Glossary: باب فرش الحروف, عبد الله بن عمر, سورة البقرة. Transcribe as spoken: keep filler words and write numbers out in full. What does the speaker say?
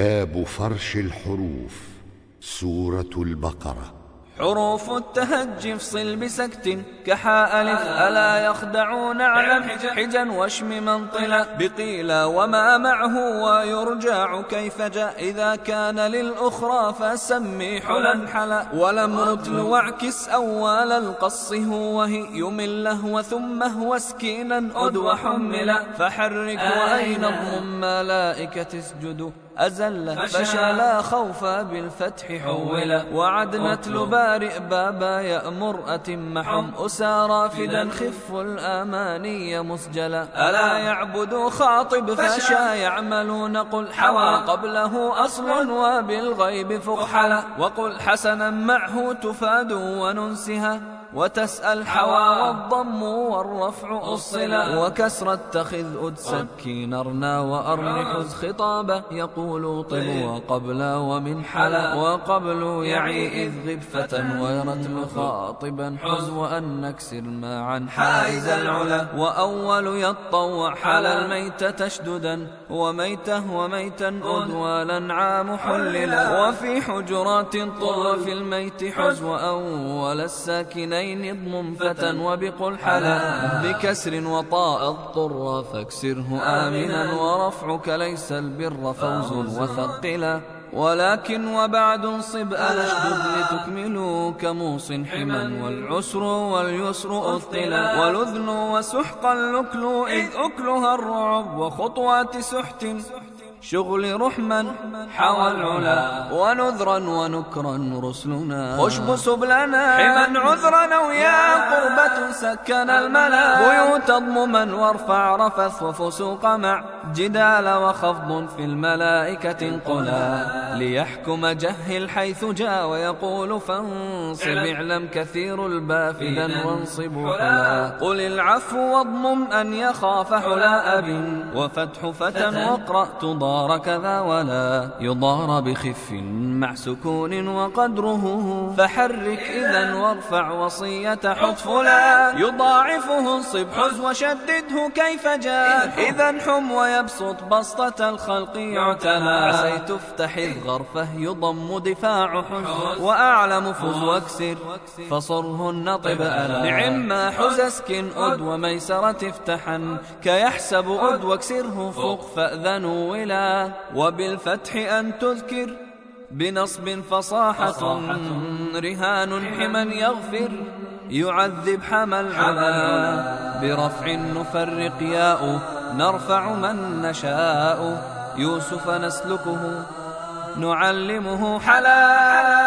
باب فرش الحروف سورة البقرة. حروف التهجي افصل بسكت كحاء ألف ألا يخدعون علم حجا واشم منطلا بقيلا وما معه ويرجع كيف جاء إذا كان للأخرى فسمي حلا حلا ولم رتل واعكس أول القص هو وهي يمل لهو ثم هو سكينا أدو حملا فحرك وأين الضم ملائكة اسجدوا أزل فشلا خوف بالفتح حولا وعدنت لبارئ بابا يأمر أتمحم أسارى فدا خف الأماني مسجلا ألا يعبدوا خاطب فشا يعملون قل حوى قبله أصل وبالغيب فقحلا وقل حسنا معه تفاد وننسها وتسأل حوى والضم والرفع أصلا وكسرة تخذ أد سكين أرنا وأرن حز خطابة يقول طب وقبل ومن حلا وقبل يعي إذ غبفة ويرتل خاطبا حز وأن نكسر ما عن حائز العلا وأول يطوع حلا الميت تشددا وميته وميتا أد والأنعام حللا وفي حجرات طر في الميت حز وأول الساكنين اضم فتى وبقل حلا بكسر وطاء الضر فاكسره آمنا ورفعك ليس البر فوز وثقلا ولكن وبعد صب أشدد لتكملوا كموص حما والعسر واليسر أثقلا ولذن وسحقا لكلوا إذ أكلها الرعب وخطوات سحت شغل رحما حوى العلا ونذرا ونكرا رسلنا خشب سبلنا حما عذرا ويا قربة سكن الملا بيوت اضمما وارفع رفث وفسوق مع جدال وخفض في الملائكة انقلا ليحكم جهل حيث جاء ويقول فانصب اعلم كثير البافدا وانصب حلا قل العفو واضمم أن يخاف حلا أب وفتح فتى واقرأ تضاء يضار كذا ولا يضار بخف مع سكون وقدره فحرك إذا وارفع وصية حطف لا يضاعفه انصب حز وشدده كيف جاء إذا حم ويبسط بسطة الخلق يعتلى عسى تفتح الغرفة يضم دفاع حز وأعلم فز واكسر فصرهن طب ألا نعما حز اسكن أد وميسرة افتحا كيحسب أد واكسره فوق فأذن ولا وبالفتح أن تذكر بنصب فصاحة رهان حما يغفر يعذب حمى العلا برفع نفرق ياء نرفع من نشاء يوسف نسلكه نعلمه حلا.